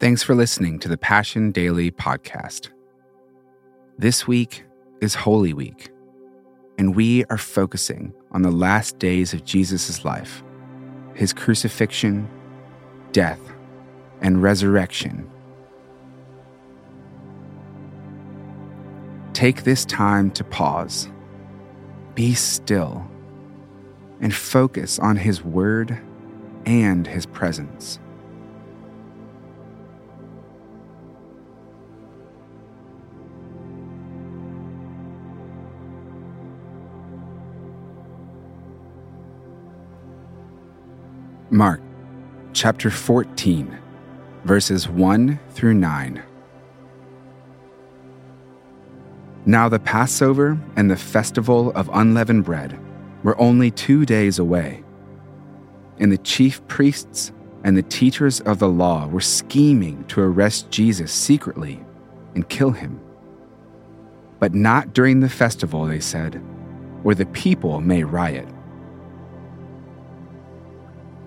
Thanks for listening to the Passion Daily Podcast. This week is Holy Week, and we are focusing on the last days of Jesus' life, his crucifixion, death, and resurrection. Take this time to pause, be still, and focus on his word and his presence. Mark chapter 14, verses 1 through 9. Now the Passover and the Festival of Unleavened Bread were only 2 days away, and the chief priests and the teachers of the law were scheming to arrest Jesus secretly and kill him. But not during the festival, they said, or the people may riot.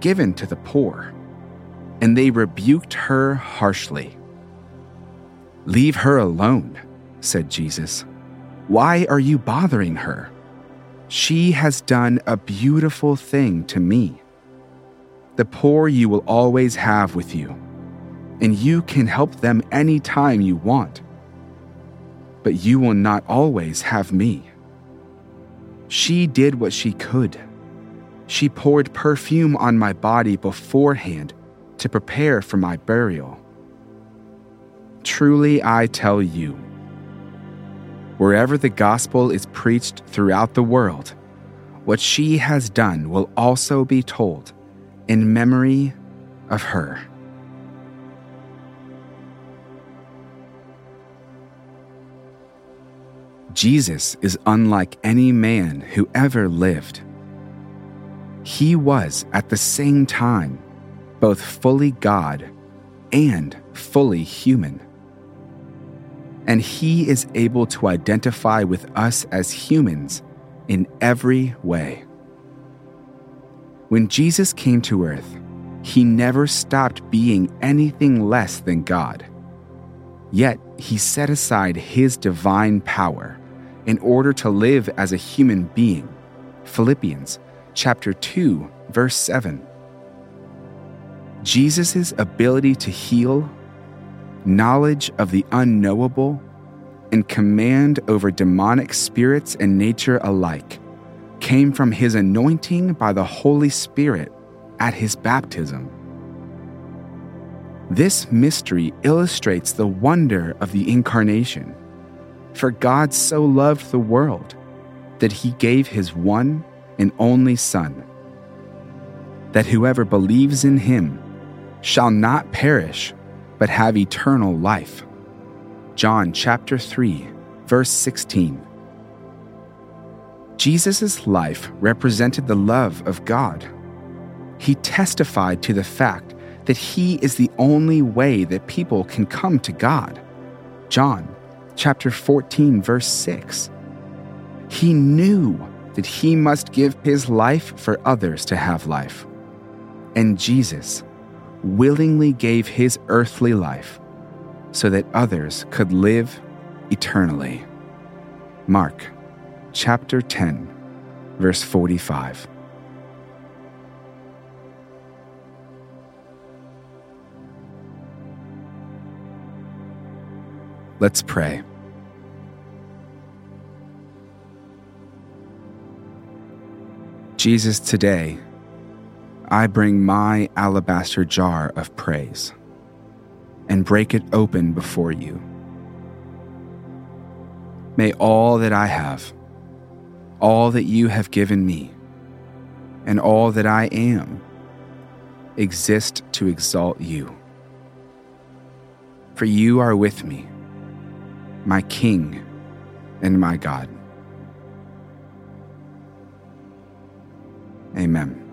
given to the poor." And they rebuked her harshly. "Leave her alone," said Jesus. "Why are you bothering her? She has done a beautiful thing to me. The poor you will always have with you, and you can help them any time you want. But you will not always have me. She did what she could. She poured perfume on my body beforehand to prepare for my burial. Truly I tell you, wherever the gospel is preached throughout the world, what she has done will also be told in memory of her." Jesus is unlike any man who ever lived. He was at the same time both fully God and fully human. And he is able to identify with us as humans in every way. When Jesus came to earth, he never stopped being anything less than God. Yet he set aside his divine power in order to live as a human being. Philippians chapter 2, verse 7. Jesus' ability to heal, knowledge of the unknowable, and command over demonic spirits and nature alike came from his anointing by the Holy Spirit at his baptism. This mystery illustrates the wonder of the Incarnation. For God so loved the world that he gave his one and only Son, that whoever believes in him shall not perish, but have eternal life. John chapter 3, verse 16. Jesus' life represented the love of God. He testified to the fact that he is the only way that people can come to God. John chapter 14, verse 6. He knew that he must give his life for others to have life. And Jesus willingly gave his earthly life so that others could live eternally. Mark chapter 10, verse 45. Let's pray. Jesus, today, I bring my alabaster jar of praise and break it open before you. May all that I have, all that you have given me, and all that I am exist to exalt you. for you are with me, my King and my God. Amen.